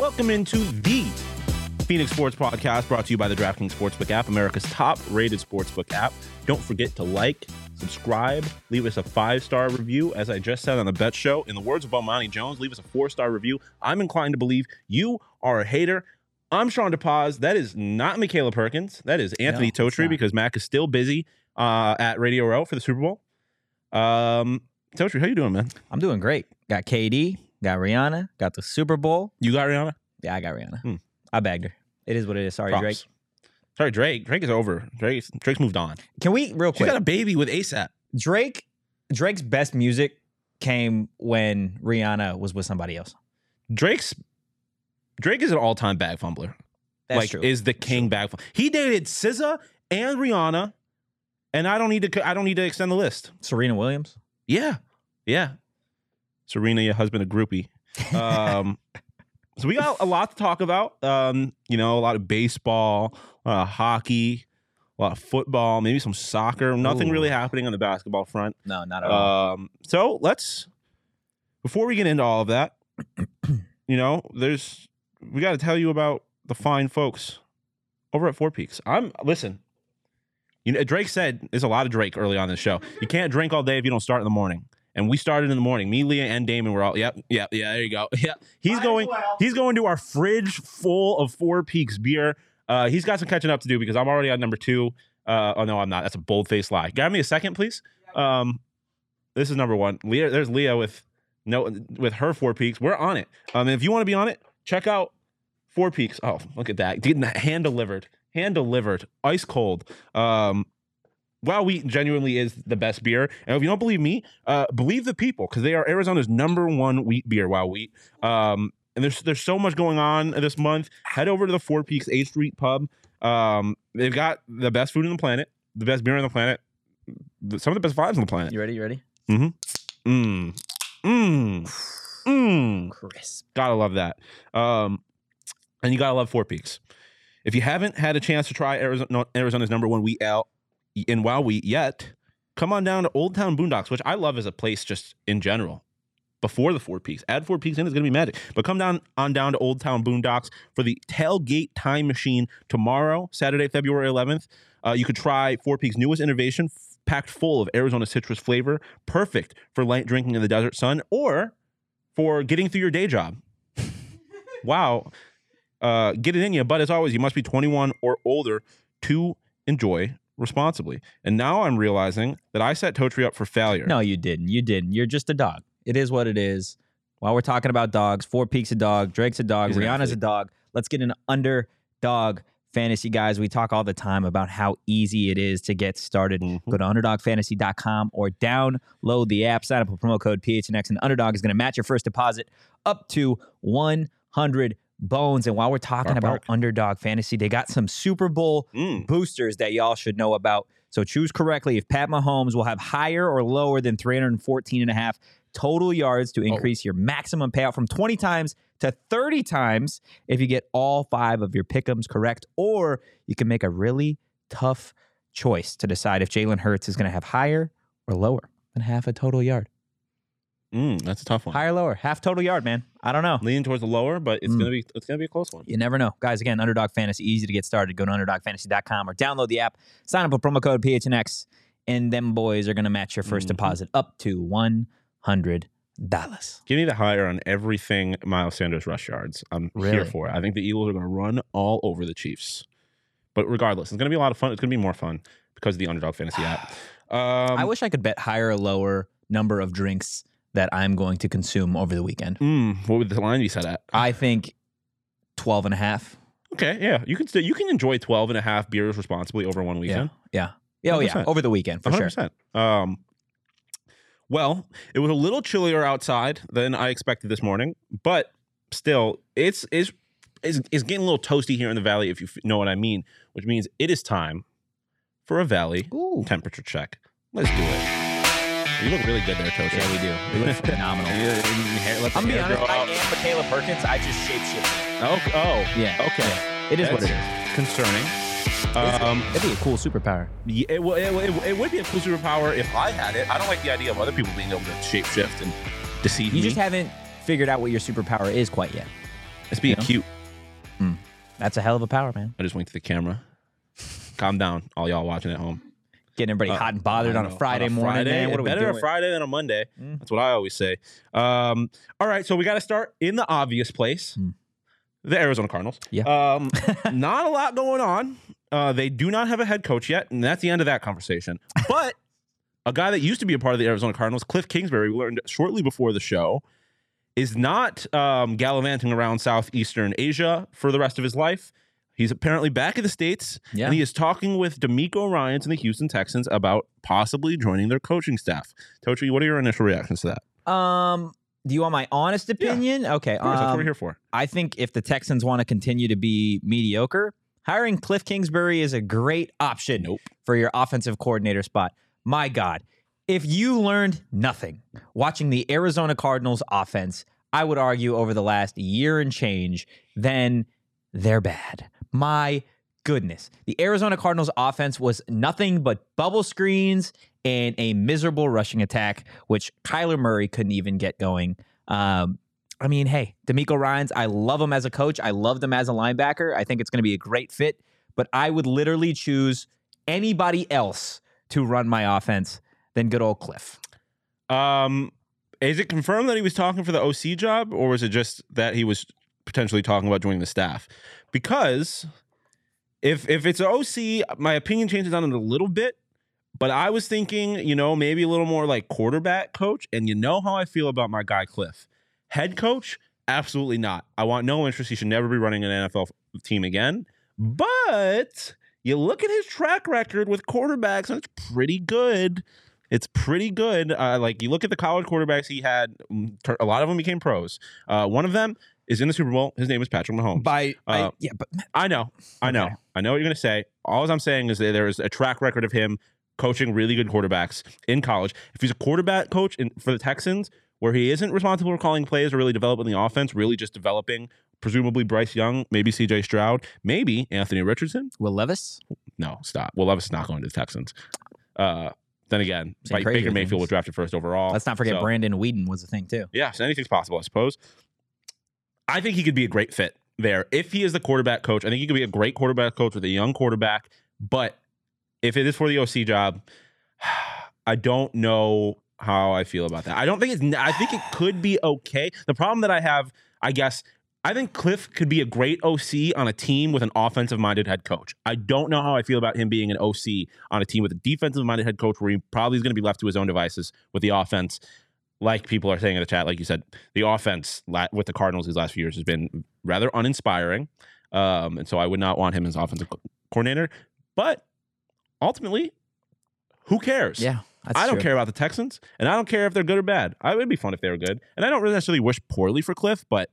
Welcome into the Phoenix Sports Podcast, brought to you by the DraftKings Sportsbook app, America's top-rated sportsbook app. Don't forget to like, subscribe, leave us a 5-star review. As I just said on the Bet Show, in the words of Bomani Jones, leave us a 4-star review. I'm inclined to believe you are a hater. I'm Sean DePaz. That is not Michaela Perkins. That is Anthony Totri, because Mac is still busy at Radio Row for the Super Bowl. Totri, how you doing, man? I'm doing great. Got KD, got Rihanna, got the Super Bowl. You got Rihanna? Yeah, I got Rihanna. I bagged her. It is what it is. Sorry, Props. Drake. Sorry, Drake. Drake is over. Drake's moved on. Can we, real quick? She got a baby with ASAP. Drake's best music came when Rihanna was with somebody else. Drake is an all-time bag fumbler. That's true. Is the king bag fumbler. He dated SZA and Rihanna, and I don't need to extend the list. Serena Williams? Yeah. Serena, your husband, a groupie. So we got a lot to talk about. A lot of baseball, a lot of hockey, a lot of football, maybe some soccer. Nothing really happening on the basketball front. No, not at all. So before we get into all of that, we got to tell you about the fine folks over at Four Peaks. Listen. Drake said there's a lot of Drake early on this show. You can't drink all day if you don't start in the morning. And we started in the morning. Me, Leah, and Damon were all, yeah, there you go. Yeah. He's going to our fridge full of Four Peaks beer. He's got some catching up to do because I'm already on number 2. Oh, no, I'm not. That's a bold-faced lie. Grab me a second, please. This is number 1. Leah, there's Leah with her Four Peaks. We're on it. If you want to be on it, check out Four Peaks. Oh, look at that. Getting that hand delivered, ice cold. Wild Wheat genuinely is the best beer. And if you don't believe me, believe the people, because they are Arizona's number 1 wheat beer, Wild Wheat. And there's so much going on this month. Head over to the Four Peaks 8th Street Pub. They've got the best food on the planet, the best beer on the planet, some of the best vibes on the planet. You ready? Mm-hmm. Crisp. Gotta love that. And you gotta love Four Peaks. If you haven't had a chance to try Arizona's number 1 wheat ale in Wild Wheat yet, come on down to Old Town Boondocks, which I love as a place just in general. Before the Four Peaks, add Four Peaks in, it's gonna be magic. But come down to Old Town Boondocks for the Tailgate Time Machine tomorrow, Saturday, February 11th. You could try Four Peaks' newest innovation, packed full of Arizona citrus flavor, perfect for light drinking in the desert sun or for getting through your day job. Wow. Get it in you, but as always, you must be 21 or older to enjoy responsibly. And now I'm realizing that I set Totri up for failure. No, you didn't. You're just a dog. It is what it is. While we're talking about dogs, Four Peaks a dog, Drake's a dog, Rihanna's a dog. Let's get an Underdog Fantasy, guys. We talk all the time about how easy it is to get started. Go to underdogfantasy.com or download the app. Sign up with promo code PHNX, and Underdog is going to match your first deposit up to 100 bones. And while we're talking about Underdog Fantasy, they got some Super Bowl boosters that y'all should know about. So choose correctly. If Pat Mahomes will have higher or lower than 314.5 total yards to increase your maximum payout from 20 times to 30 times if you get all 5 of your pick'ems correct. Or you can make a really tough choice to decide if Jalen Hurts is going to have higher or lower than half a total yard. That's a tough one. Higher, lower, half total yard, man. I don't know. Leaning towards the lower, but it's gonna be a close one. You never know, guys. Again, Underdog Fantasy, easy to get started. Go to underdogfantasy.com or download the app. Sign up with promo code PHNX, and them boys are gonna match your first deposit up to $100. Give me the higher on everything. Miles Sanders rush yards. I'm here for it. I think the Eagles are gonna run all over the Chiefs. But regardless, it's gonna be a lot of fun. It's gonna be more fun because of the Underdog Fantasy app. I wish I could bet higher or lower number of drinks that I'm going to consume over the weekend. What would the line be set at? I think 12.5. Okay, yeah. You can enjoy 12.5 beers responsibly over one weekend. Yeah. Oh, 100%. Yeah. Over the weekend, for 100%. Sure. Well, it was a little chillier outside than I expected this morning, but still, it's getting a little toasty here in the valley, if you know what I mean, which means it is time for a valley temperature check. Let's do it. You look really good there, Totri. Yeah, we do. We look phenomenal. I'm going to be honest, I am Michaela Perkins. I just shapeshifted. Oh. Yeah. Okay. Yeah. It is what it is. Concerning. It'd be a cool superpower. Yeah, it would be a cool superpower if I had it. I don't like the idea of other people being able to shapeshift and deceive me. You just haven't figured out what your superpower is quite yet. That's being cute. Mm. That's a hell of a power, man. I just winked to the camera. Calm down, all y'all watching at home. Getting everybody hot and bothered on a Friday morning. Man, what are we doing? Better a Friday than a Monday. Mm. That's what I always say. All right, so we got to start in the obvious place. Mm. The Arizona Cardinals. Yeah. Not a lot going on. They do not have a head coach yet, and that's the end of that conversation. But a guy that used to be a part of the Arizona Cardinals, Cliff Kingsbury, we learned shortly before the show, is not gallivanting around Southeastern Asia for the rest of his life. He's apparently back in the States, and he is talking with D'Amico Ryans and the Houston Texans about possibly joining their coaching staff. Totri, what are your initial reactions to that? Do you want my honest opinion? Yeah. Okay. Of course, that's what we're here for. I think if the Texans want to continue to be mediocre, hiring Cliff Kingsbury is a great option for your offensive coordinator spot. My God, if you learned nothing watching the Arizona Cardinals offense, I would argue over the last year and change, then they're bad. My goodness. The Arizona Cardinals offense was nothing but bubble screens and a miserable rushing attack, which Kyler Murray couldn't even get going. I mean, hey, D'Amico Ryans, I love him as a coach. I love him as a linebacker. I think it's going to be a great fit, but I would literally choose anybody else to run my offense than good old Cliff. Is it confirmed that he was talking for the OC job, or was it just that he was potentially talking about joining the staff? Because if it's an OC, my opinion changes on it a little bit. But I was thinking, you know, maybe a little more like quarterback coach. And you know how I feel about my guy, Cliff. Head coach? Absolutely not. I want no interest. He should never be running an NFL team again. But you look at his track record with quarterbacks, and it's pretty good. It's pretty good. Like, you look at the college quarterbacks he had. A lot of them became pros. One of them is in the Super Bowl. His name is Patrick Mahomes. I know. I know what you're going to say. All I'm saying is that there is a track record of him coaching really good quarterbacks in college. If he's a quarterback coach for the Texans, where he isn't responsible for calling plays or really developing the offense, really just developing presumably Bryce Young, maybe C.J. Stroud, maybe Anthony Richardson. Will Levis? No, stop. Will Levis is not going to the Texans. Then again, Baker Mayfield was drafted first overall. Let's not forget Brandon Weeden was a thing too. Yeah, so anything's possible, I suppose. I think he could be a great fit there. If he is the quarterback coach, I think he could be a great quarterback coach with a young quarterback, but if it is for the OC job, I don't know how I feel about that. I think it could be okay. The problem that I have, I guess, I think Cliff could be a great OC on a team with an offensive-minded head coach. I don't know how I feel about him being an OC on a team with a defensive-minded head coach where he probably is going to be left to his own devices with the offense. Like people are saying in the chat, like you said, the offense with the Cardinals these last few years has been rather uninspiring. And so I would not want him as offensive coordinator. But ultimately, who cares? Yeah, I don't care about the Texans, and I don't care if they're good or bad. It would be fun if they were good, and I don't really necessarily wish poorly for Cliff, but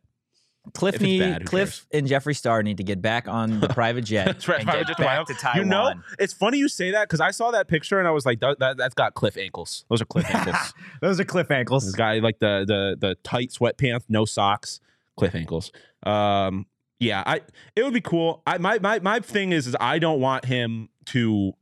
Cliff and Jeffree Star need to get back on the private jet. That's right, and get back to Taiwan. You know, it's funny you say that because I saw that picture and I was like, "That's got Cliff ankles. Those are Cliff ankles. Those are Cliff ankles." This guy like the tight sweatpants, no socks, Cliff ankles. Yeah, it would be cool. My thing is I don't want him to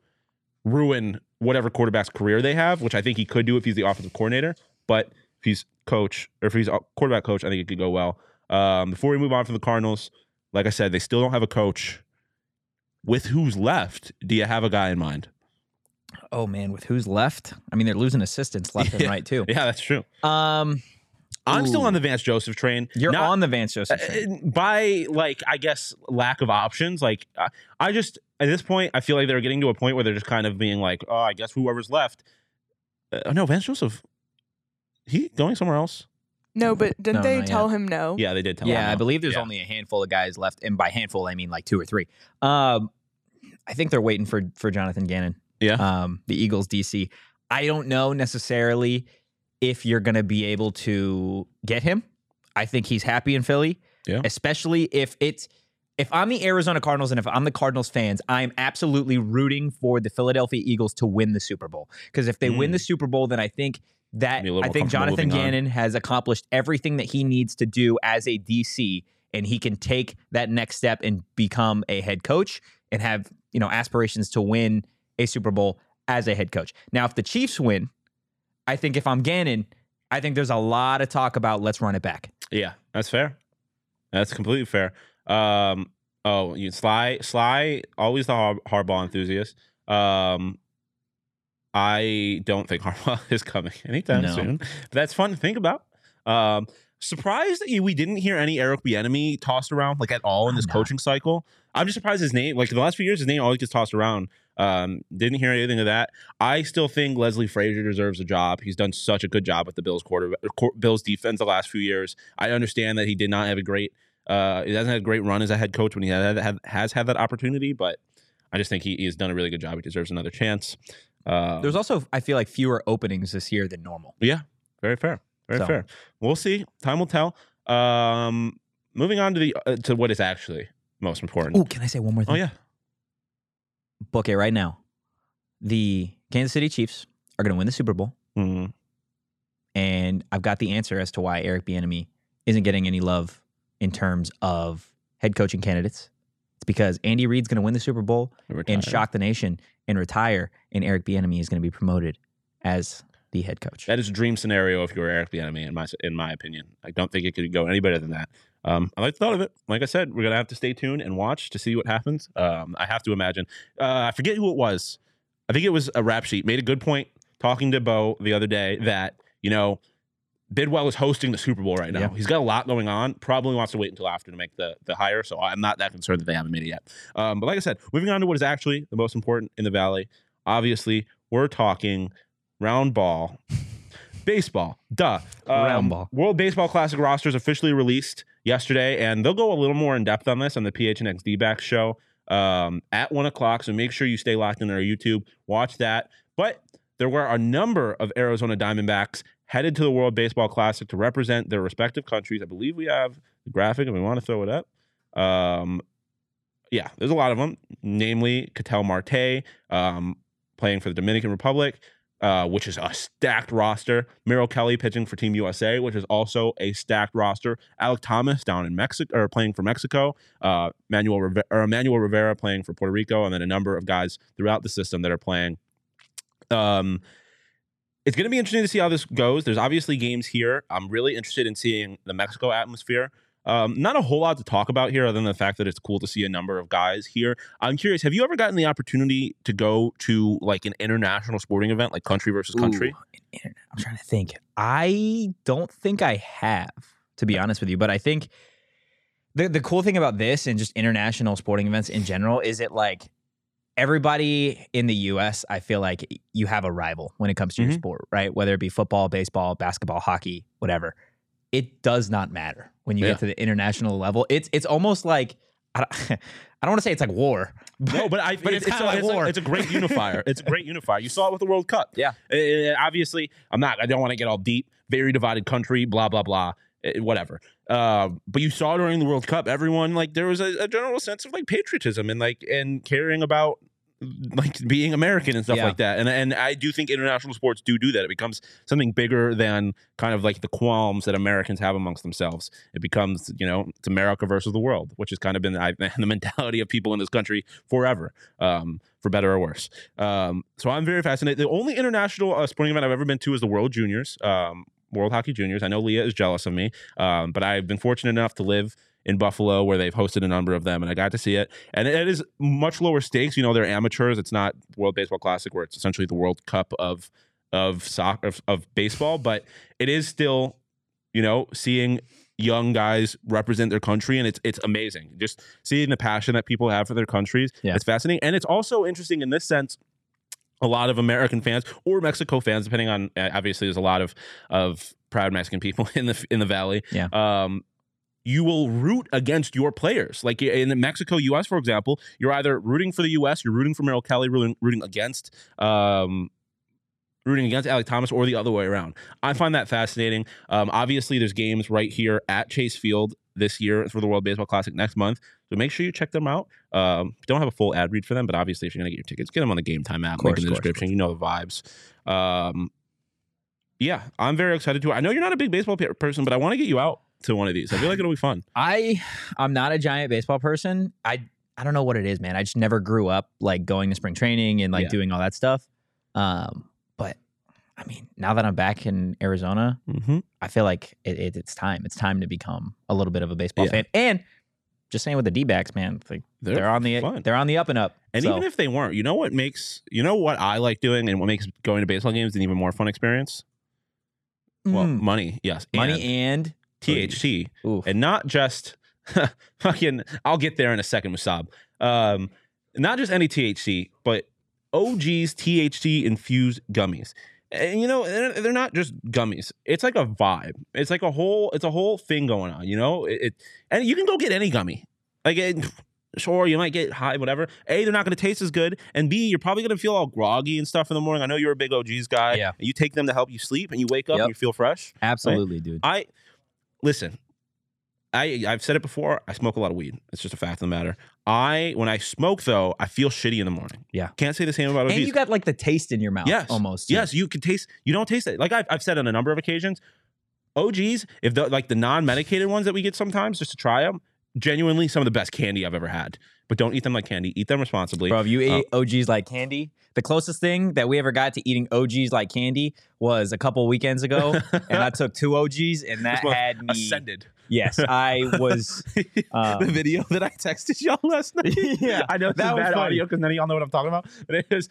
ruin whatever quarterback's career they have, which I think he could do if he's the offensive coordinator. But if he's coach or if he's a quarterback coach, I think it could go well. Before we move on from the Cardinals, like I said, they still don't have a coach. With who's left, do you have a guy in mind? Oh, man, with who's left? I mean, they're losing assistants left and right, too. Yeah, that's true. I'm still on the Vance Joseph train. You're not on the Vance Joseph train. By, like, I guess, lack of options. Like, I just, at this point, I feel like they're getting to a point where they're just kind of being like, oh, I guess whoever's left. No, Vance Joseph, he going somewhere else? No, but didn't they tell him no? Yeah, they did tell him no. Yeah, I believe there's only a handful of guys left. And by handful, I mean like two or three. I think they're waiting for Jonathan Gannon. Yeah. The Eagles DC. I don't know necessarily if you're going to be able to get him. I think he's happy in Philly. Yeah. Especially if I'm the Arizona Cardinals and if I'm the Cardinals fans, I'm absolutely rooting for the Philadelphia Eagles to win the Super Bowl. Because if they win the Super Bowl, then I think Jonathan Gannon has accomplished everything that he needs to do as a DC, and he can take that next step and become a head coach and have, you know, aspirations to win a Super Bowl as a head coach. Now, if the Chiefs win, I think if I'm Gannon, I think there's a lot of talk about let's run it back. Yeah, that's fair. That's completely fair. Sly, always the Harbaugh enthusiast. I don't think Harbaugh is coming anytime soon. But that's fun to think about. Surprised that we didn't hear any Eric Bieniemy tossed around like at all in this coaching cycle. I'm just surprised his name, like in the last few years, his name always gets tossed around. Didn't hear anything of that. I still think Leslie Frazier deserves a job. He's done such a good job with the Bills defense the last few years. I understand that he did not have a great, he doesn't have a great run as a head coach when he has had that opportunity, but I just think he has done a really good job. He deserves another chance. There's also, I feel like, fewer openings this year than normal. Yeah, very fair. Very fair. We'll see. Time will tell. Moving on to the to what is actually most important. Oh, can I say one more thing? Oh, yeah. Book it right now. The Kansas City Chiefs are going to win the Super Bowl. Mm-hmm. And I've got the answer as to why Eric Bieniemy isn't getting any love in terms of head coaching candidates. It's because Andy Reid's going to win the Super Bowl and shock the nation and retire, and Eric Bieniemy is going to be promoted as the head coach. That is a dream scenario if you were Eric Bieniemy, in my opinion. I don't think it could go any better than that. I like the thought of it. Like I said, we're going to have to stay tuned and watch to see what happens. I have to imagine. I forget who it was. I think it was a Rap Sheet. Made a good point talking to Bo the other day that, you know, Bidwell is hosting the Super Bowl right now. Yep. He's got a lot going on. Probably wants to wait until after to make the hire, so I'm not that concerned that they haven't made it yet. But like I said, moving on to what is actually the most important in the Valley. Obviously, we're talking round ball. Baseball. Duh. Round ball. World Baseball Classic rosters officially released yesterday, and they'll go a little more in depth on this on the PHNX D-Backs show at 1 o'clock, so make sure you stay locked in on our YouTube. Watch that. But there were a number of Arizona Diamondbacks headed to the World Baseball Classic to represent their respective countries. I believe we have the graphic, if we want to throw it up. Yeah, there's a lot of them, namely Ketel Marte playing for the Dominican Republic, which is a stacked roster. Merrill Kelly pitching for Team USA, which is also a stacked roster. Alec Thomas down in Mexico, or playing for Mexico. Manuel Rivera playing for Puerto Rico, and then a number of guys throughout the system that are playing. It's going to be interesting to see how this goes. There's obviously games here. I'm really interested in seeing the Mexico atmosphere. Not a whole lot to talk about here other than the fact that it's cool to see a number of guys here. I'm curious, have you ever gotten the opportunity to go to like an international sporting event, like country versus country? I'm trying to think. I don't think I have, to be honest with you, but I think the cool thing about this and just international sporting events in general is it like everybody in the U.S., I feel like you have a rival when it comes to your sport, right? Whether it be football, baseball, basketball, hockey, whatever. It does not matter when you get to the international level. It's almost like, I don't want to say it's like war. But it's kind of like war. It's a great unifier. It's a great unifier. You saw it with the World Cup. Yeah. Obviously, I don't want to get all deep. Very divided country, blah, blah, blah, whatever. But you saw during the World Cup, everyone, like, there was a general sense of, like, patriotism and caring about, like, being American and stuff like that. And I do think international sports do that. It becomes something bigger than kind of like the qualms that Americans have amongst themselves. It becomes, you know, it's America versus the world, which has kind of been the mentality of people in this country forever, for better or worse. So I'm very fascinated. The only international sporting event I've ever been to is the World Juniors, World Hockey Juniors. I know Leah is jealous of me, but I've been fortunate enough to live in Buffalo, where they've hosted a number of them, and I got to see it. And it is much lower stakes. You know, they're amateurs. It's not World Baseball Classic, where it's essentially the World Cup of baseball. But it is still, you know, seeing young guys represent their country, and it's amazing. Just seeing the passion that people have for their countries, it's fascinating. And it's also interesting in this sense. A lot of American fans or Mexico fans, depending on, obviously, there's a lot of proud Mexican people in the Valley. Yeah. You will root against your players. Like in Mexico, U.S., for example, you're either rooting for the U.S., you're rooting for Merrill Kelly, rooting against Alec Thomas, or the other way around. I find that fascinating. Obviously, there's games right here at Chase Field this year for the World Baseball Classic next month. So make sure you check them out. Don't have a full ad read for them, but obviously, if you're going to get your tickets, get them on the Game Time app. Link in the description. You know the vibes. Yeah, I'm very excited too. I know you're not a big baseball person, but I want to get you out to one of these. I feel like it'll be fun. I'm not a giant baseball person. I don't know what it is, man. I just never grew up like going to spring training and like doing all that stuff. But I mean, now that I'm back in Arizona, I feel like it's time. It's time to become a little bit of a baseball fan. And just saying with the D-backs, man, like, they're on the fun. They're on the up and up. And even if they weren't, you know what makes what I like doing and what makes going to baseball games an even more fun experience? Well, money, yes, money and THT, and not just fucking. I'll get there in a second, Musab. Not just any THC, but OG's THC infused gummies. And, you know, they're not just gummies. It's like a vibe. It's like a whole. It's a whole thing going on. You know, and you can go get any gummy. Like, sure, you might get high, whatever. A, they're not going to taste as good, and B, you're probably going to feel all groggy and stuff in the morning. I know you're a big OG's guy. Yeah, you take them to help you sleep, and you wake up and you feel fresh. Absolutely, right? Dude. Listen. I've said it before. I smoke a lot of weed. It's just a fact of the matter. When I smoke, though, I feel shitty in the morning. Yeah. Can't say the same about OGs. And you got, like, the taste in your mouth almost. Yes, you can taste. You don't taste it. Like I've said on a number of occasions, OGs, if the non-medicated ones that we get sometimes just to try them, genuinely some of the best candy I've ever had. But don't eat them like candy. Eat them responsibly. Bro, if you ate OGs like candy, the closest thing that we ever got to eating OGs like candy was a couple weekends ago, and I took two OGs, and that had me ascended. Yes, I was. The video that I texted y'all last night. Yeah, I know that was bad audio because none of y'all know what I'm talking about. But it was,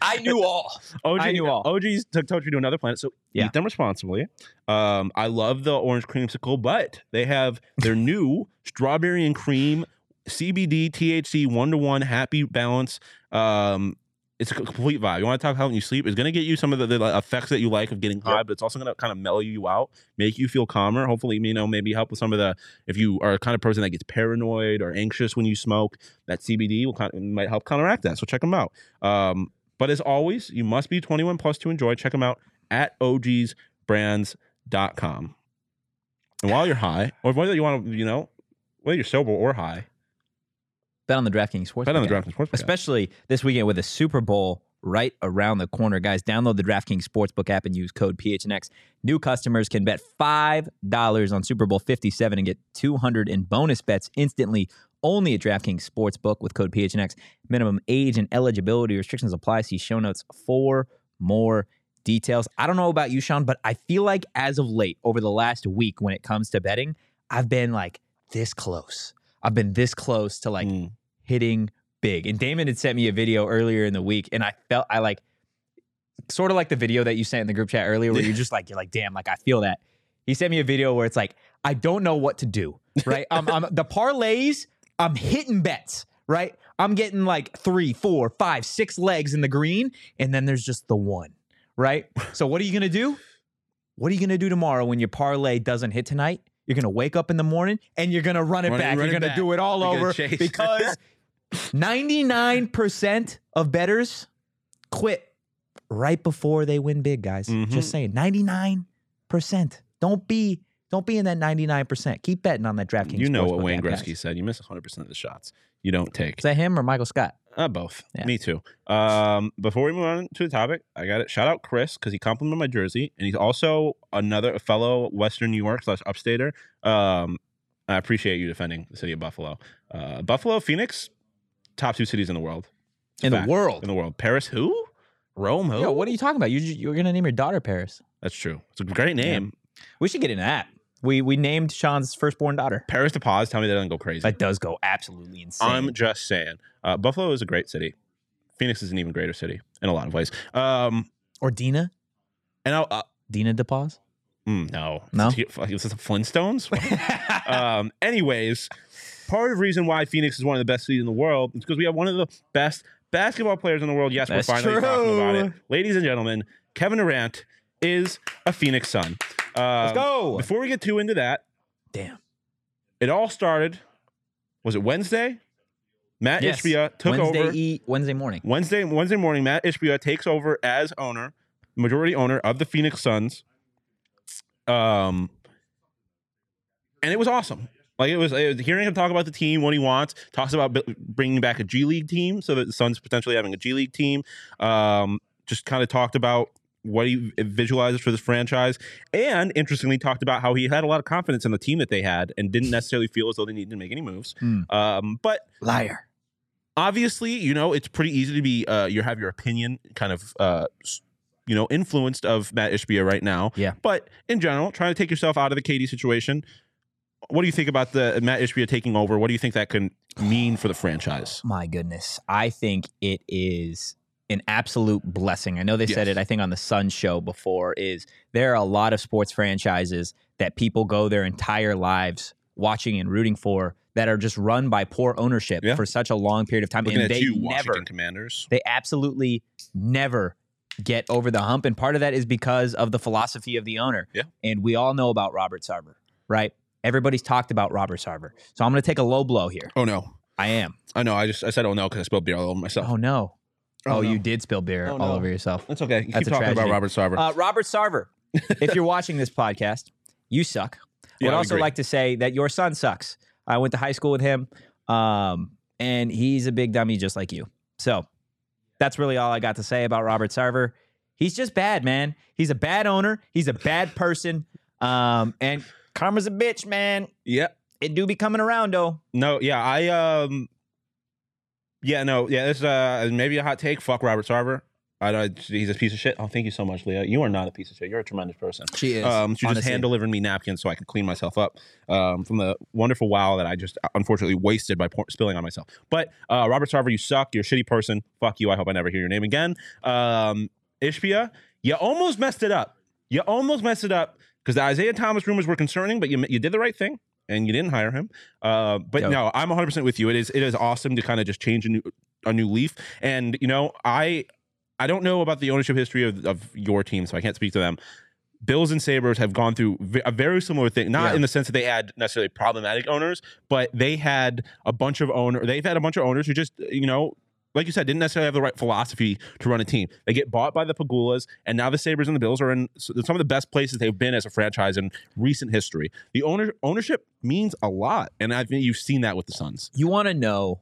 I knew all. OGs took Totri to another planet, so eat them responsibly. I love the orange creamsicle, but they have their new strawberry and cream CBD THC 1-to-1 happy balance. It's a complete vibe. You want to talk about helping you sleep? It's going to get you some of the effects that you like of getting high, but it's also going to kind of mellow you out, make you feel calmer. Hopefully, you know, maybe help with some of the, if you are a kind of person that gets paranoid or anxious when you smoke, that CBD might help counteract that. So check them out. But as always, you must be 21 plus to enjoy. Check them out at OGsBrands.com. And while you're high, or whether you want to, you know, whether you're sober or high, bet on the DraftKings Sportsbook. Bet on the DraftKings Sportsbook. Especially this weekend with the Super Bowl right around the corner. Guys, download the DraftKings Sportsbook app and use code PHNX. New customers can bet $5 on Super Bowl 57 and get $200 in bonus bets instantly only at DraftKings Sportsbook with code PHNX. Minimum age and eligibility restrictions apply. See show notes for more details. I don't know about you, Sean, but I feel like as of late, over the last week when it comes to betting, I've been like this close. I've been this close to like hitting big. And Damon had sent me a video earlier in the week, and I felt sort of like the video that you sent in the group chat earlier where you're like, damn, like I feel that. He sent me a video where it's like, I don't know what to do, right? The parlays, I'm hitting bets, right? I'm getting like 3, 4, 5, 6 legs in the green, and then there's just the one, right? So what are you going to do? What are you going to do tomorrow when your parlay doesn't hit tonight? You're going to wake up in the morning, and you're going to run it back. You're going to do it all over because 99% of bettors quit right before they win big, guys. Just saying, 99%. Don't be in that 99%. Keep betting on that DraftKings. You know what Wayne Gretzky said. You miss 100% of the shots you don't take. Is that him or Michael Scott? Both. Yeah. Me too. Before we move on to the topic, I got it. Shout out Chris because he complimented my jersey, and he's also another fellow Western New York / upstater. I appreciate you defending the city of Buffalo. Buffalo, Phoenix, top 2 cities in the world. In the world. Paris who? Rome who? Yo, what are you talking about? You're going to name your daughter Paris. That's true. It's a great name. Yeah. We should get into that. We named Sean's firstborn daughter. Paris to pause. Tell me that doesn't go crazy. That does go absolutely insane. I'm just saying. Buffalo is a great city. Phoenix is an even greater city in a lot of ways. Or Dina. And Dina to pause? No. Is this the Flintstones? Anyways, part of the reason why Phoenix is one of the best cities in the world is because we have one of the best basketball players in the world. Yes, that's we're finally talking about it. Ladies and gentlemen, Kevin Durant is a Phoenix Sun. Let's go. Before we get too into that, damn, it all started. Was it Wednesday? Matt Ishbia took over. Wednesday morning, Matt Ishbia takes over as owner, majority owner of the Phoenix Suns. And it was awesome. Like it was hearing him talk about the team, what he wants. Talks about bringing back a G League team, so that the Suns potentially having a G League team. Just kind of talked about what he visualizes for this franchise, and interestingly talked about how he had a lot of confidence in the team that they had and didn't necessarily feel as though they needed to make any moves. But liar. Obviously, you know, it's pretty easy to be you have your opinion kind of you know, influenced of Matt Ishbia right now. Yeah. But in general, trying to take yourself out of the KD situation. What do you think about the Matt Ishbia taking over? What do you think that can mean for the franchise? My goodness. I think it is an absolute blessing. I know they said it, I think, on the Suns show before, is there are a lot of sports franchises that people go their entire lives watching and rooting for that are just run by poor ownership for such a long period of time. Looking and they you, never, Commanders. They absolutely never get over the hump. And part of that is because of the philosophy of the owner. Yeah. And we all know about Robert Sarver, right? Everybody's talked about Robert Sarver. So I'm going to take a low blow here. Oh, no. I am. I know. I said, oh, no, because I spilled beer all over myself. Oh, no. Oh, you did spill beer all over yourself. That's okay. You keep talking about Robert Sarver. Robert Sarver, if you're watching this podcast, you suck. Yeah, I'd also like to say that your son sucks. I went to high school with him, and he's a big dummy just like you. So that's really all I got to say about Robert Sarver. He's just bad, man. He's a bad owner. He's a bad person. And karma's a bitch, man. Yeah. It do be coming around, though. No, yeah, this is maybe a hot take. Fuck Robert Sarver. He's a piece of shit. Oh, thank you so much, Leah. You are not a piece of shit. You're a tremendous person. She is. She honestly just hand-delivered me napkins so I can clean myself up from the wonderful wow that I just unfortunately wasted by spilling on myself. But Robert Sarver, you suck. You're a shitty person. Fuck you. I hope I never hear your name again. Ishbia, you almost messed it up. You almost messed it up because the Isaiah Thomas rumors were concerning, but you did the right thing. And you didn't hire him. But no, I'm 100% with you. It is awesome to kind of just change a new leaf. And, you know, I don't know about the ownership history of your team, so I can't speak to them. Bills and Sabres have gone through a very similar thing, not in the sense that they had necessarily problematic owners, but they had a bunch of owners who just, you know, like you said, didn't necessarily have the right philosophy to run a team. They get bought by the Pagulas, and now the Sabres and the Bills are in some of the best places they've been as a franchise in recent history. The ownership means a lot, and I think you've seen that with the Suns. You want to know,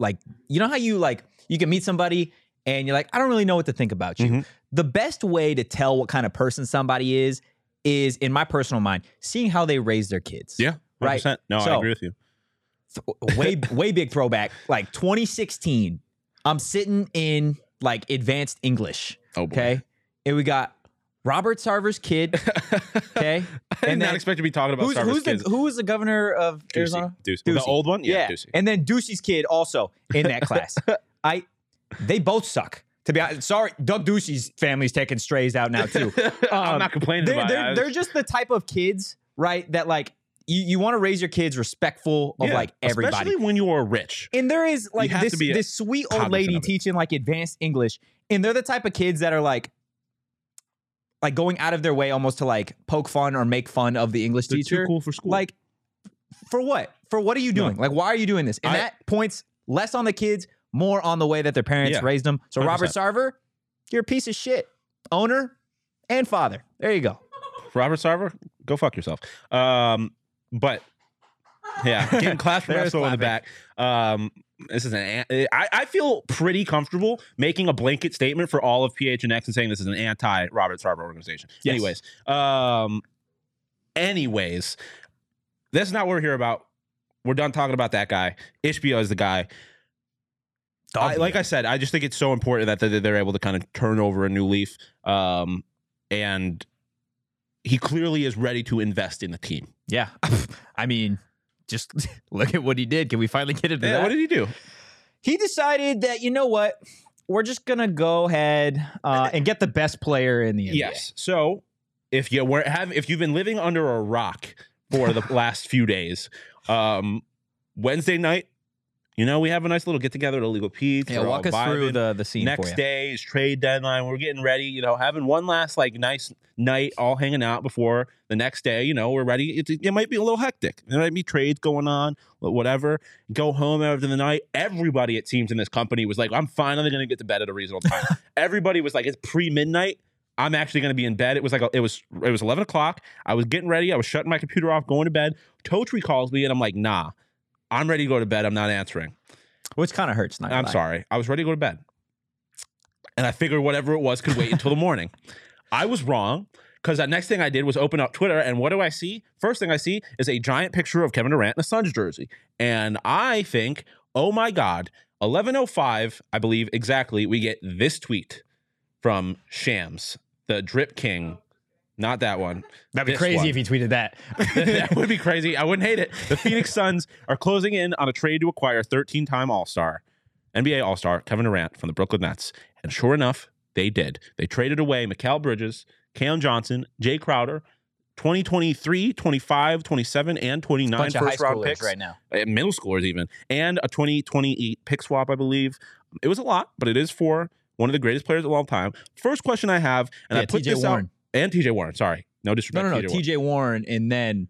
like, you know how you, like, you can meet somebody, and you're like, I don't really know what to think about you. Mm-hmm. The best way to tell what kind of person somebody is, in my personal mind, seeing how they raise their kids. Yeah, 100%. Right? No, I agree with you. Way big throwback, like 2016. I'm sitting in like advanced English. Oh boy. Okay, and we got Robert Sarver's kid. Okay, I did not expect to be talking about Sarver's kids. Who was the governor of Arizona? Ducey. The old one, Ducey. And then Ducey's kid also in that class. They both suck. To be honest, sorry, Doug Ducey's family's taking strays out now too. I'm not complaining about it. They're just the type of kids, right? That like. You want to raise your kids respectful of like everybody, especially when you are rich. And there is like this sweet old lady teaching like advanced English, and they're the type of kids that are like going out of their way almost to like poke fun or make fun of the English teacher. Too cool for school. Like for what? For what are you doing? No. Like why are you doing this? And that points less on the kids, more on the way that their parents raised them. So 100%. Robert Sarver, you're a piece of shit owner and father. There you go. Robert Sarver, go fuck yourself. But yeah, getting clapped for in the back. This is I feel pretty comfortable making a blanket statement for all of PHNX and saying this is an anti Robert Sarver organization. Yes. Anyways, that's not what we're here about. We're done talking about that guy. Ishbia is the guy. Like I said, I just think it's so important that they're able to kind of turn over a new leaf. And he clearly is ready to invest in the team. Yeah. I mean, just look at what he did. Can we finally get into that? What did he do? He decided that, you know what? We're just going to go ahead and get the best player in the NBA. Yes. So if you if you've been living under a rock for the last few days, Wednesday night, you know, we have a nice little get-together at Illegal Pete's. Yeah, walk us through the scene for you. Next day is trade deadline. We're getting ready, you know, having one last, like, nice night all hanging out before the next day. You know, we're ready. It might be a little hectic. There might be trades going on, whatever. Go home after the night. Everybody, it seems, in this company was like, I'm finally going to get to bed at a reasonable time. Everybody was like, it's pre-midnight. I'm actually going to be in bed. It was 11 o'clock. I was getting ready. I was shutting my computer off, going to bed. Totri calls me, and I'm like, nah. I'm ready to go to bed. I'm not answering. Which kind of hurts. I'm sorry. I was ready to go to bed. And I figured whatever it was could wait until the morning. I was wrong because the next thing I did was open up Twitter. And what do I see? First thing I see is a giant picture of Kevin Durant in a Suns jersey. And I think, oh my God, 11:05, I believe exactly, we get this tweet from Shams, the Drip King. Not that one. That'd be crazy if he tweeted that. That would be crazy. I wouldn't hate it. The Phoenix Suns are closing in on a trade to acquire 13-time All-Star, NBA All-Star Kevin Durant from the Brooklyn Nets. And sure enough, they did. They traded away Mikal Bridges, Cam Johnson, Jay Crowder, 2023, 25, 27, and 29 first-round picks right now. Middle schoolers even. And a 2028 pick swap, I believe. It was a lot, but it is for one of the greatest players of all time. First question I have, and I put this out. And T.J. Warren, sorry. No disrespect. No. T.J. Warren and then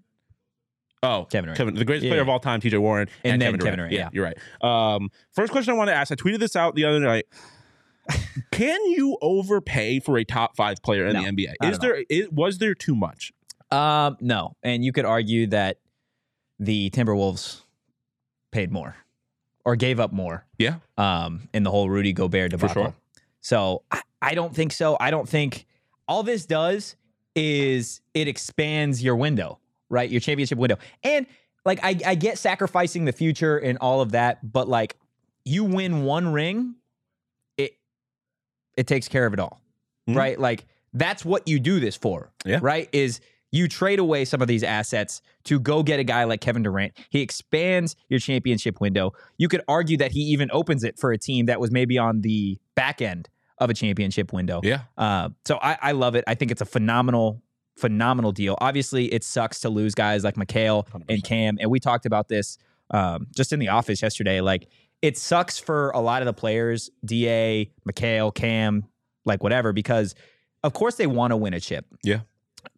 Kevin Durant. The greatest player of all time, T.J. Warren. And then Kevin Durant. Yeah, you're right. First question I want to ask, I tweeted this out the other night. Can you overpay for a top five player in the NBA? Was there too much? No. And you could argue that the Timberwolves paid more or gave up more. Yeah. In the whole Rudy Gobert debacle. For sure. So I don't think so. I don't think... All this does is it expands your window, right? Your championship window. And, like, I get sacrificing the future and all of that, but, like, you win one ring, it takes care of it all, right? Like, that's what you do this for, right? Is you trade away some of these assets to go get a guy like Kevin Durant. He expands your championship window. You could argue that he even opens it for a team that was maybe on the back end of a championship window. Yeah. So I love it. I think it's a phenomenal deal. Obviously, it sucks to lose guys like Mikal 100%. And Cam. And we talked about this just in the office yesterday. Like, it sucks for a lot of the players, DA, Mikal, Cam, like whatever, because of course they want to win a chip. Yeah.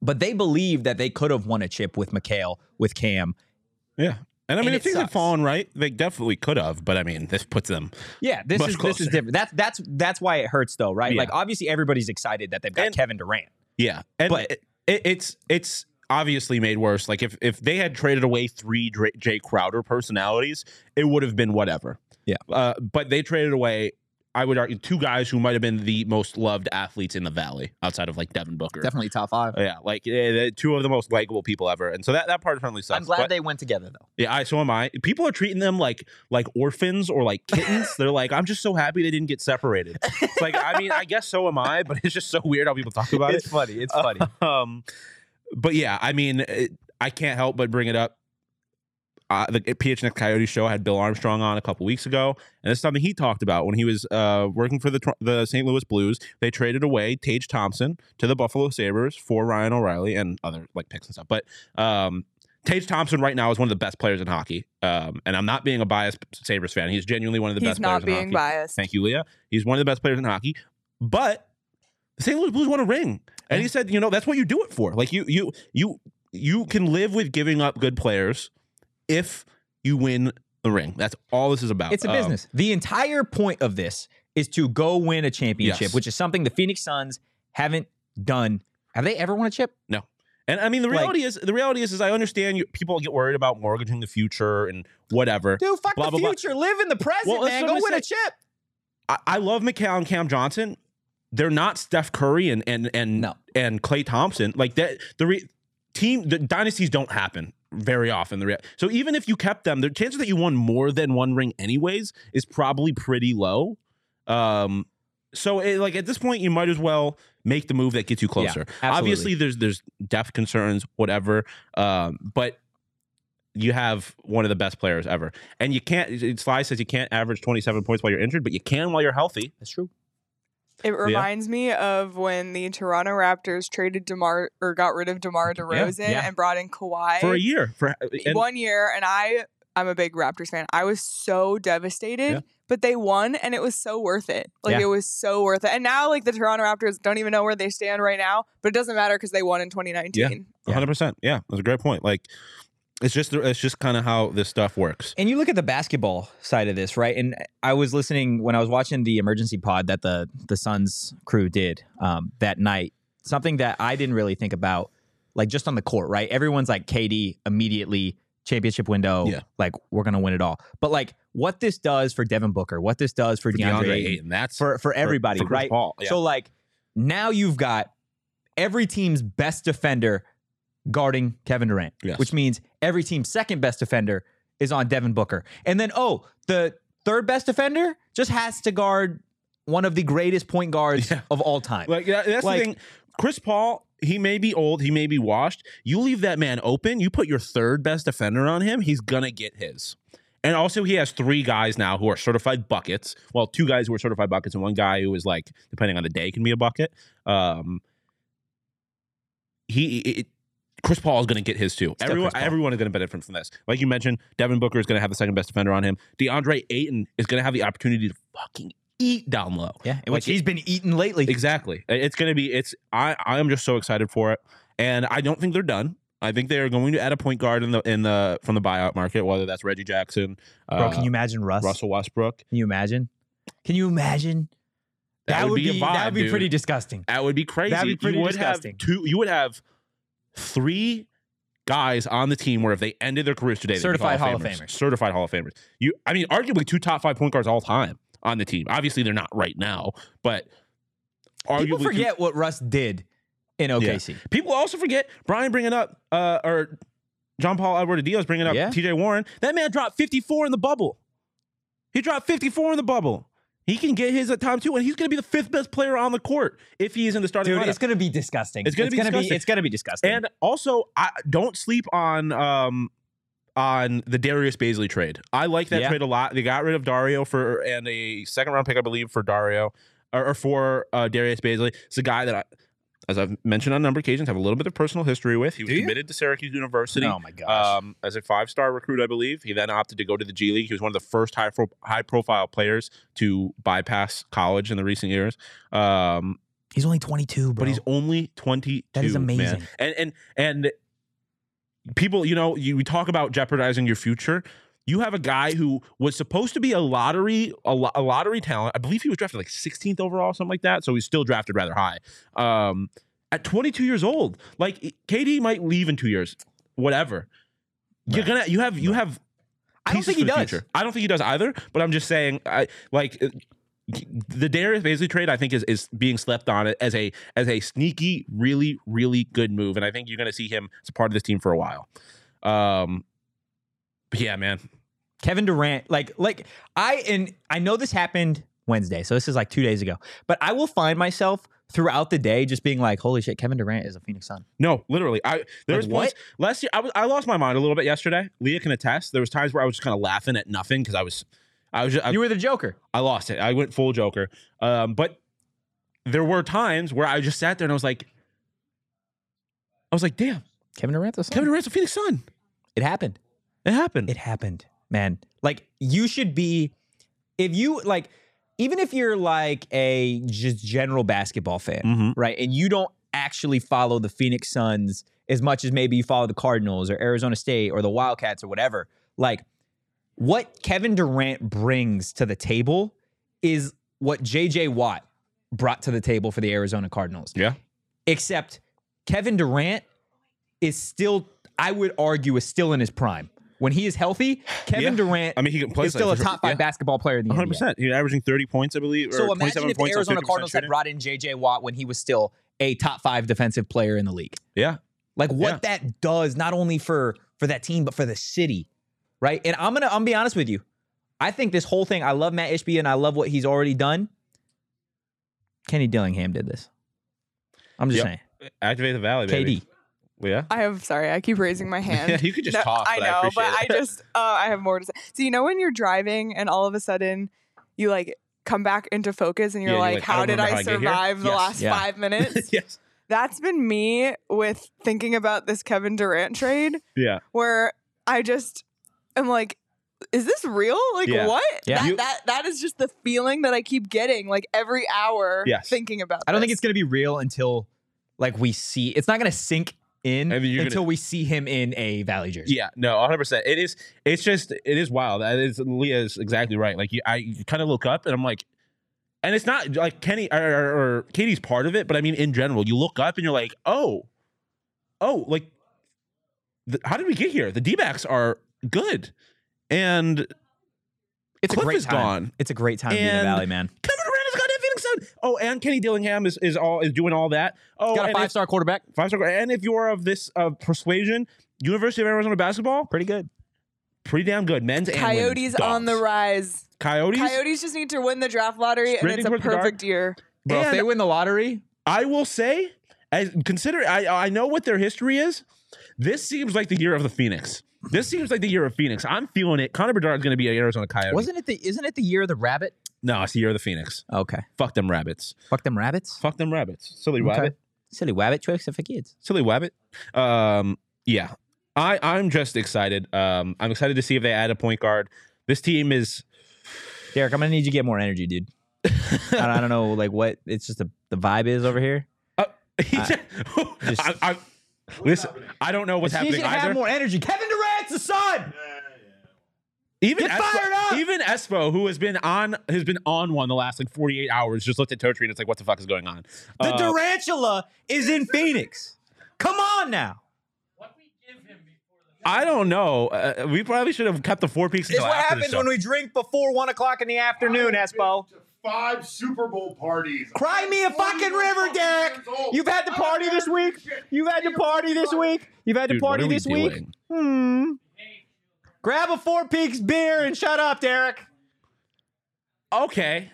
But they believe that they could have won a chip with Mikal, with Cam. Yeah. And I mean, if things had fallen right, they definitely could have. But I mean, this puts them much closer. This is different. That's why it hurts, though, right? Yeah. Like, obviously, everybody's excited that they've got Kevin Durant. Yeah, and but it's obviously made worse. Like, if they had traded away three Jay Crowder personalities, it would have been whatever. Yeah, but they traded away, I would argue, two guys who might have been the most loved athletes in the Valley outside of, like, Devin Booker. Definitely top five. Yeah, like, two of the most likable people ever. And so that part certainly sucks. I'm glad they went together, though. Yeah, so am I. People are treating them like orphans or like kittens. They're like, I'm just so happy they didn't get separated. It's like, I mean, I guess so am I, but it's just so weird how people talk about it. It's funny. It's funny. But, yeah, I mean, I can't help but bring it up. The PHNX Coyote show had Bill Armstrong on a couple weeks ago, and this is something he talked about when he was working for the St. Louis Blues. They traded away Tage Thompson to the Buffalo Sabres for Ryan O'Reilly and other, like, picks and stuff. But Tage Thompson right now is one of the best players in hockey, and I'm not being a biased Sabres fan. He's genuinely one of the best players in hockey. He's not being biased. Thank you, Leah. He's one of the best players in hockey, but the St. Louis Blues won a ring, and he said, you know, that's what you do it for. Like, you can live with giving up good players if you win the ring. That's all this is about. It's a business. The entire point of this is to go win a championship, which is something the Phoenix Suns haven't done. Have they ever won a chip? No. And I mean, the reality is I understand people get worried about mortgaging the future and whatever. Dude, fuck the future. Live in the present, man. Go win a chip. I love Mikal and Cam Johnson. They're not Steph Curry and Klay Thompson. Like, that, the dynasties don't happen very often. So even if you kept them, the chances that you won more than one ring anyways is probably pretty low. So like, at this point, you might as well make the move that gets you closer. Yeah, obviously, there's depth concerns, whatever. But you have one of the best players ever, and you can't. Sly says you can't average 27 points while you're injured, but you can while you're healthy. That's true. It reminds me of when the Toronto Raptors traded got rid of DeMar DeRozan and brought in Kawhi for a year, and I'm a big Raptors fan. I was so devastated, but they won, and it was so worth it. Like, it was so worth it. And now, like, the Toronto Raptors don't even know where they stand right now, but it doesn't matter because they won in 2019. Yeah, 100%. Yeah, that's a great point. Like, it's just kind of how this stuff works. And you look at the basketball side of this, right? And I was listening when I was watching the emergency pod that the Suns crew did that night. Something that I didn't really think about, like, just on the court, right? Everyone's like, KD immediately, championship window, like, we're going to win it all. But, like, what this does for Devin Booker, what this does for DeAndre Ayton, that's for everybody, for right? Paul, So, like, now you've got every team's best defender guarding Kevin Durant, which means every team's second best defender is on Devin Booker. And then, the third best defender just has to guard one of the greatest point guards of all time. Like, that's the thing. Chris Paul, he may be old, he may be washed. You leave that man open, you put your third best defender on him, he's going to get his. And also, he has three guys now who are certified buckets. Well, two guys who are certified buckets and one guy who is, like, depending on the day, can be a bucket. Chris Paul is going to get his, too. Everyone is going to benefit from this. Like you mentioned, Devin Booker is going to have the second best defender on him. DeAndre Ayton is going to have the opportunity to fucking eat down low. Yeah, which he's been eating lately. Exactly. It's going to be, I am just so excited for it. And I don't think they're done. I think they are going to add a point guard from the buyout market, whether that's Reggie Jackson. Bro, can you imagine Russell Westbrook? Can you imagine? That would be a vibe, that would be pretty disgusting. That would be crazy. That would be pretty disgusting. You would have three guys on the team where if they ended their careers today, certified Hall of Famers. Certified Hall of Famers. I mean, arguably two top five point guards all time on the team. Obviously, they're not right now, but arguably people forget what Russ did in OKC. Yeah. People also forget Brian bringing up, or John Paul Edwards-Helaire bringing up T.J. Warren. That man dropped 54 in the bubble. He dropped 54 in the bubble. He can get his at time too, and he's going to be the fifth best player on the court if he is in the starting lineup. It's going to be disgusting. It's going to be disgusting. And also, don't sleep on the Darius Bazley trade. I like that trade a lot. They got rid of Dario and a second round pick, I believe, for Dario or for Darius Bazley. It's a guy that as I've mentioned on a number of occasions, have a little bit of personal history with. He was committed to Syracuse University. Oh, my gosh. As a five-star recruit, I believe. He then opted to go to the G League. He was one of the first high-profile players to bypass college in the recent years. He's only 22, bro. But he's only 22, that is amazing. Man. And people, we talk about jeopardizing your future. You have a guy who was supposed to be a lottery talent. I believe he was drafted like 16th overall, something like that. So he's still drafted rather high. At 22 years old, like KD might leave in 2 years, whatever. Right. You have. I don't think he does. Future. I don't think he does either. But I'm just saying, the Darius Bazley trade, I think is being slept on as a sneaky, really, really good move, and I think you're going to see him as a part of this team for a while. But yeah, man. Kevin Durant, I know this happened Wednesday, so this is like 2 days ago, but I will find myself throughout the day just being like, holy shit, Kevin Durant is a Phoenix Sun. No, literally. Last year, I lost my mind a little bit yesterday. Leah can attest. There was times where I was just kind of laughing at nothing because you were the Joker. I lost it. I went full Joker. But there were times where I just sat there and I was like, damn. Kevin Durant's a Phoenix Sun. It happened, man. Like, you should be, even if you're like a just general basketball fan, right? And you don't actually follow the Phoenix Suns as much as maybe you follow the Cardinals or Arizona State or the Wildcats or whatever. Like, what Kevin Durant brings to the table is what J.J. Watt brought to the table for the Arizona Cardinals. Yeah. Except Kevin Durant is still, I would argue, is still in his prime. When he is healthy, Kevin Durant is still a top five basketball player in the NBA. 100%. He's averaging 30 points, I believe. So imagine if the Arizona Cardinals had brought in J.J. Watt when he was still a top five defensive player in the league. Yeah. Like what that does, not only for that team, but for the city, right? And I'm be honest with you. I think this whole thing, I love Matt Ishbia and I love what he's already done. Kenny Dillingham did this. I'm just saying. Activate the Valley, baby. KD. Yeah. Sorry, I keep raising my hand. Yeah, you could just talk. I know, I have more to say. So when you're driving and all of a sudden you come back into focus and you're like, how did I survive the last 5 minutes? Yes. That's been me with thinking about this Kevin Durant trade. Yeah. Where I just am like, is this real? What? Yeah. That is just the feeling that I keep getting every hour thinking about. I don't think it's gonna be real until we see. It's not gonna sink in until we see him in a Valley jersey. Yeah, no, 100%. It is wild. Leah is exactly right. I kind of look up and I'm like, and it's not like Kenny or Katie's part of it, but I mean, in general, you look up and you're like, how did we get here? The D-backs are good. And it's Cliff is gone. It's a great time to be in the Valley, man. Oh, and Kenny Dillingham is doing all that. Oh, got a five-star quarterback. And if you are of this persuasion, University of Arizona basketball, pretty good. pretty damn good. Men's and women's. Coyotes on the rise. Coyotes just need to win the draft lottery, and it's a perfect year. Bro, if they win the lottery, I will say, I know what their history is. This seems like the year of the Phoenix. This seems like the year of Phoenix. I'm feeling it. Connor Bedard's going to be an Arizona Coyote. Isn't it the year of the rabbit? No, it's the year of the Phoenix. Okay. Fuck them rabbits. Fuck them rabbits? Fuck them rabbits. Silly rabbit. Silly rabbit tricks are for kids. Silly rabbit. Yeah. I'm just excited. I'm excited to see if they add a point guard. This team is... Derek, I'm going to need you to get more energy, dude. I don't know, like, what... It's just the vibe is over here. Listen, I don't know what's happening either. Have more energy. Kevin Durant's the son. Even Espo, who has been on one the last like 48 hours, just looked at Totri and it's like, what the fuck is going on? The Durantula is in Phoenix. Come on now. What we give him before the I don't know. We probably should have kept the Four Peaks. It's what happens when we drink before 1 o'clock in the afternoon, Espo. 5 Super Bowl parties. Cry me a fucking river, Derek. You've had to party this week. Grab a Four Peaks beer and shut up, Derek. Okay.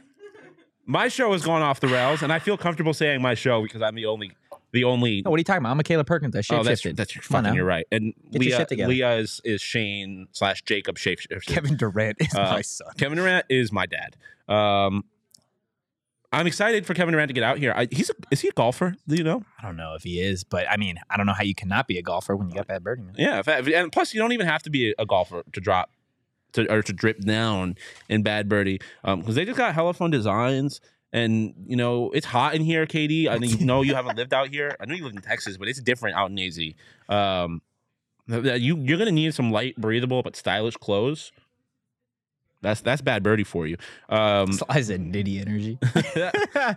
My show has gone off the rails, and I feel comfortable saying my show because I'm the only. No, what are you talking about? I'm Michaela Perkins. I shapeshifted. That's your fucking. You're right. And Leah is Shane / Jacob shapeshifted. Kevin Durant is my son. Kevin Durant is my dad. I'm excited for Kevin Durant to get out here. Is he a golfer? Do you know? I don't know if he is, but I mean, I don't know how you cannot be a golfer when you got Bad Birdie, man. Yeah, and plus you don't even have to be a golfer to drip down in Bad Birdie, because they just got hella fun designs, and you know it's hot in here, Katie. I think you haven't lived out here. I know you live in Texas, but it's different out in AZ. You're gonna need some light, breathable but stylish clothes. That's Bad Birdie for you. I said nitty energy.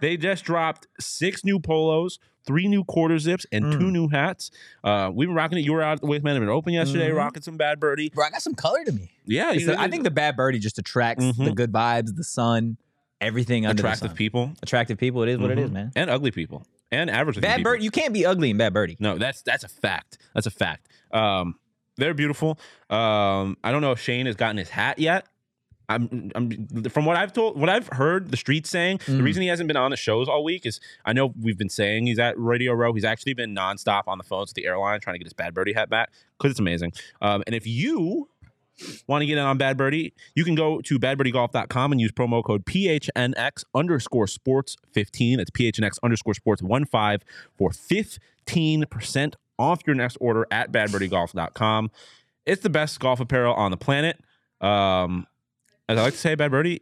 They just dropped 6 new polos, 3 new quarter zips, and 2 new hats. We've been rocking it. You were out at the Waste Management Open yesterday, rocking some Bad Birdie. Bro, I got some color to me. Yeah. I think the Bad Birdie just attracts the good vibes, the sun, everything under the sun. Attractive people. It is what it is, man. And ugly people. And average people. Bad Birdie. You can't be ugly in Bad Birdie. No, that's a fact. That's a fact. They're beautiful. I don't know if Shane has gotten his hat yet. From what I've heard the streets saying, the reason he hasn't been on the shows all week is, I know we've been saying he's at Radio Row. He's actually been nonstop on the phones with the airline trying to get his Bad Birdie hat back, because it's amazing. And if you want to get in on Bad Birdie, you can go to badbirdiegolf.com and use promo code PHNX_sports15. That's PHNX_sports15 for 15% off your next order at badbirdiegolf.com. It's the best golf apparel on the planet. As I like to say, Bad Birdie,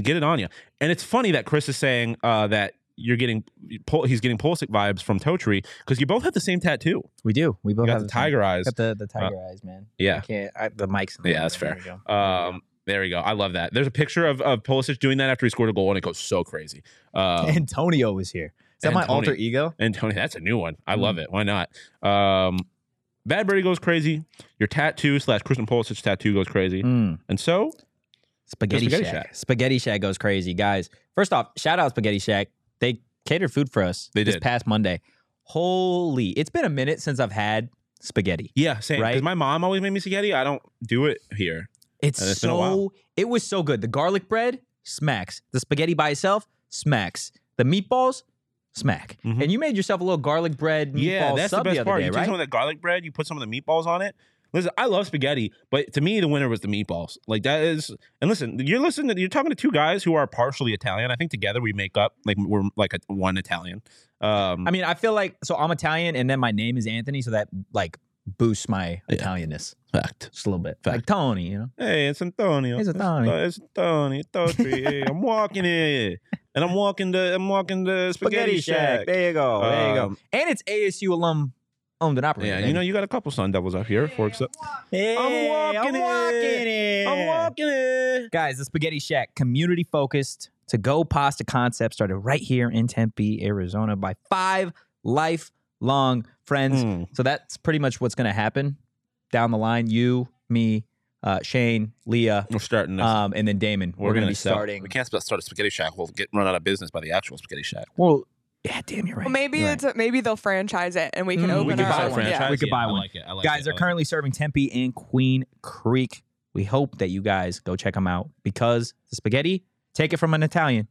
get it on you. And it's funny that Chris is saying that he's getting Pulisic vibes from Totri, because you both have the same tattoo. We do. We both have the tiger eyes. Got the tiger eyes, man. Yeah. The mic's. Yeah, that's fair. There we go. I love that. There's a picture of Pulisic doing that after he scored a goal, and it goes so crazy. Antonio was here. Is that my alter ego? Antonio, that's a new one. I love it. Why not? Bad Birdie goes crazy. Your tattoo / Christian Pulisic's tattoo goes crazy. And so... Spaghetti Shack. Spaghetti Shack goes crazy, guys. First off, shout out Spaghetti Shack. They catered food for us this past Monday. Holy, it's been a minute since I've had spaghetti. Yeah, same. Because my mom always made me spaghetti. I don't do it here. It was so good. The garlic bread smacks. The spaghetti by itself smacks. The meatballs smack. And you made yourself a little garlic bread meatball sub the other part. Day, you took some of that garlic bread, you put some of the meatballs on it. Listen, I love spaghetti, but to me, the winner was the meatballs. Like, that is... And listen, you're talking to 2 guys who are partially Italian. I think together we make up, like, we're like one Italian. I mean, I feel like... So I'm Italian, and then my name is Anthony, so that, like, boosts my Italian-ness. Fact. Just a little bit. Fact. Like Tony, you know? Hey, it's Antonio. It's Tony. Hey, I'm walking here. And I'm walking the Spaghetti Shack. There you go. There you go. And it's ASU alum... Owned and operated. Yeah, you know, you got a couple Sun Devils out here. I'm walking it. Guys, the Spaghetti Shack, community-focused to-go pasta concept started right here in Tempe, Arizona by 5 lifelong friends. So that's pretty much what's going to happen down the line. You, me, Shane, Leah. We're starting this. And then Damon. We're going to be starting. We can't start a Spaghetti Shack. We'll get run out of business by the actual Spaghetti Shack. Well... Yeah, damn, you're right. Well, maybe they'll franchise it and we can open our own. We could buy one. Guys, they're currently serving Tempe and Queen Creek. We hope that you guys go check them out because the spaghetti, take it from an Italian.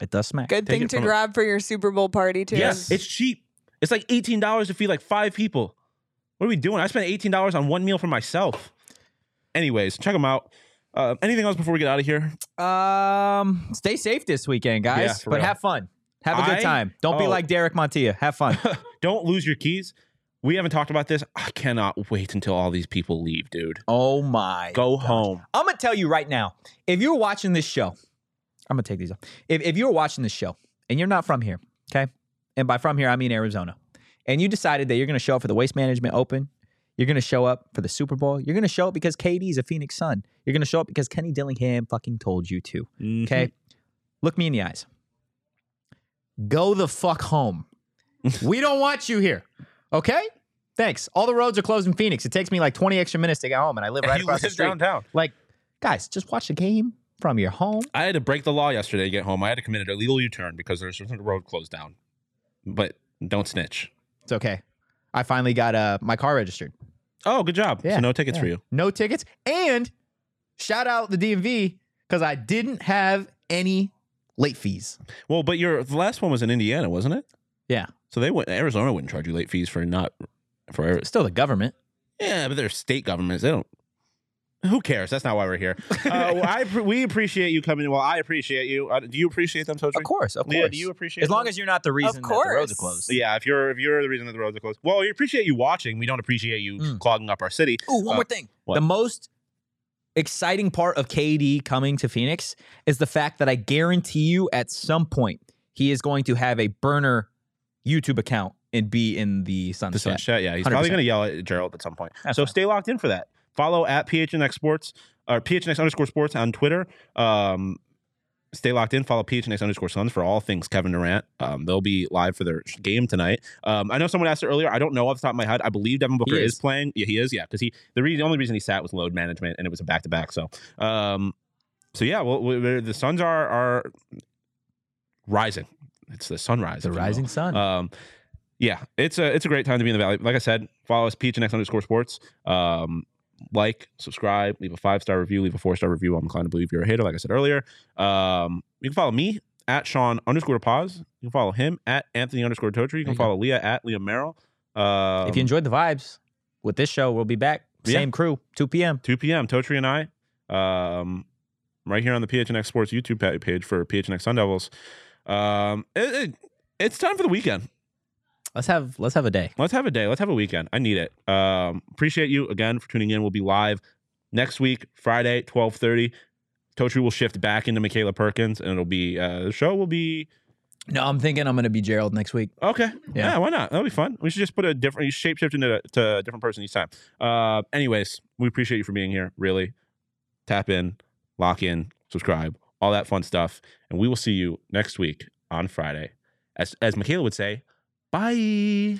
It does smack. Good thing to grab for your Super Bowl party, too. Yes, it's cheap. It's like $18 to feed like 5 people. What are we doing? I spent $18 on one meal for myself. Anyways, check them out. Anything else before we get out of here? Stay safe this weekend, guys. Yeah, but real. Have fun. Have a good time. Don't be like Derek Montilla. Have fun. Don't lose your keys. We haven't talked about this. I cannot wait until all these people leave, dude. Oh, my. Go home. I'm going to tell you right now. If you're watching this show, I'm going to take these off. If you're watching this show and you're not from here, okay? And by from here, I mean Arizona. And you decided that you're going to show up for the Waste Management Open. You're going to show up for the Super Bowl. You're going to show up because KD's a Phoenix Sun. You're going to show up because Kenny Dillingham fucking told you to, okay? Look me in the eyes. Go the fuck home. We don't want you here. Okay? Thanks. All the roads are closed in Phoenix. It takes me like 20 extra minutes to get home, and I live right across the street. Downtown. Like, guys, just watch the game from your home. I had to break the law yesterday to get home. I had to commit an illegal U-turn because there's a road closed down. But don't snitch. It's okay. I finally got my car registered. Oh, good job. Yeah, so no tickets for you. No tickets. And shout out the DMV because I didn't have any late fees. Well, but the last one was in Indiana, wasn't it? Yeah. So Arizona wouldn't charge you late fees for still the government. Yeah, but they're state governments. They don't. Who cares? That's not why we're here. We appreciate you coming. Well, I appreciate you. Do you appreciate them, Totri? Of course. Leah, do you appreciate? As long as you're not the reason that the roads are closed. Yeah, if you're the reason that the roads are closed. Well, we appreciate you watching. We don't appreciate you clogging up our city. Oh, one more thing. What? The most exciting part of KD coming to Phoenix is the fact that I guarantee you, at some point, he is going to have a burner YouTube account and be in the Suns. The Suns chat, yeah. He's 100%. Probably going to yell at Gerald at some point. That's so fine. Stay locked in for that. Follow at PHNX Sports or PHNX_Sports on Twitter. Stay locked in. Follow PHNX_Suns for all things Kevin Durant. They'll be live for their game tonight. I know someone asked it earlier. I don't know off the top of my head. I believe Devin Booker is playing. Yeah, he is. Yeah, because the only reason he sat was load management, and it was a back to back. So yeah. Well, the Suns are rising. It's the sunrise. The rising sun. Yeah, it's a great time to be in the Valley. Like I said, follow us, PHNX_Sports. Like, subscribe, leave a 5-star review, leave a 4-star review. I'm inclined to believe you're a hater, like I said earlier. You can follow me at Sean_Paz. You can follow him at Anthony_Totri. You can follow Leah at Leah Merrill. If you enjoyed the vibes with this show, we'll be back. Same crew, 2 p.m. 2 p.m. Totri and I. Right here on the PHNX Sports YouTube page for PHNX Sun Devils. It's time for the weekend. Let's have a day. Let's have a day. Let's have a weekend. I need it. Appreciate you again for tuning in. We'll be live next week, Friday, 12:30. Totri will shift back into Michaela Perkins, and it'll be the show will be. No, I'm thinking I'm going to be Gerald next week. Okay. Yeah, why not? That'll be fun. We should just put a different shapeshift into a different person each time. Anyways, we appreciate you for being here. Really, tap in, lock in, subscribe. All that fun stuff. And we will see you next week on Friday. As Michaela would say, bye.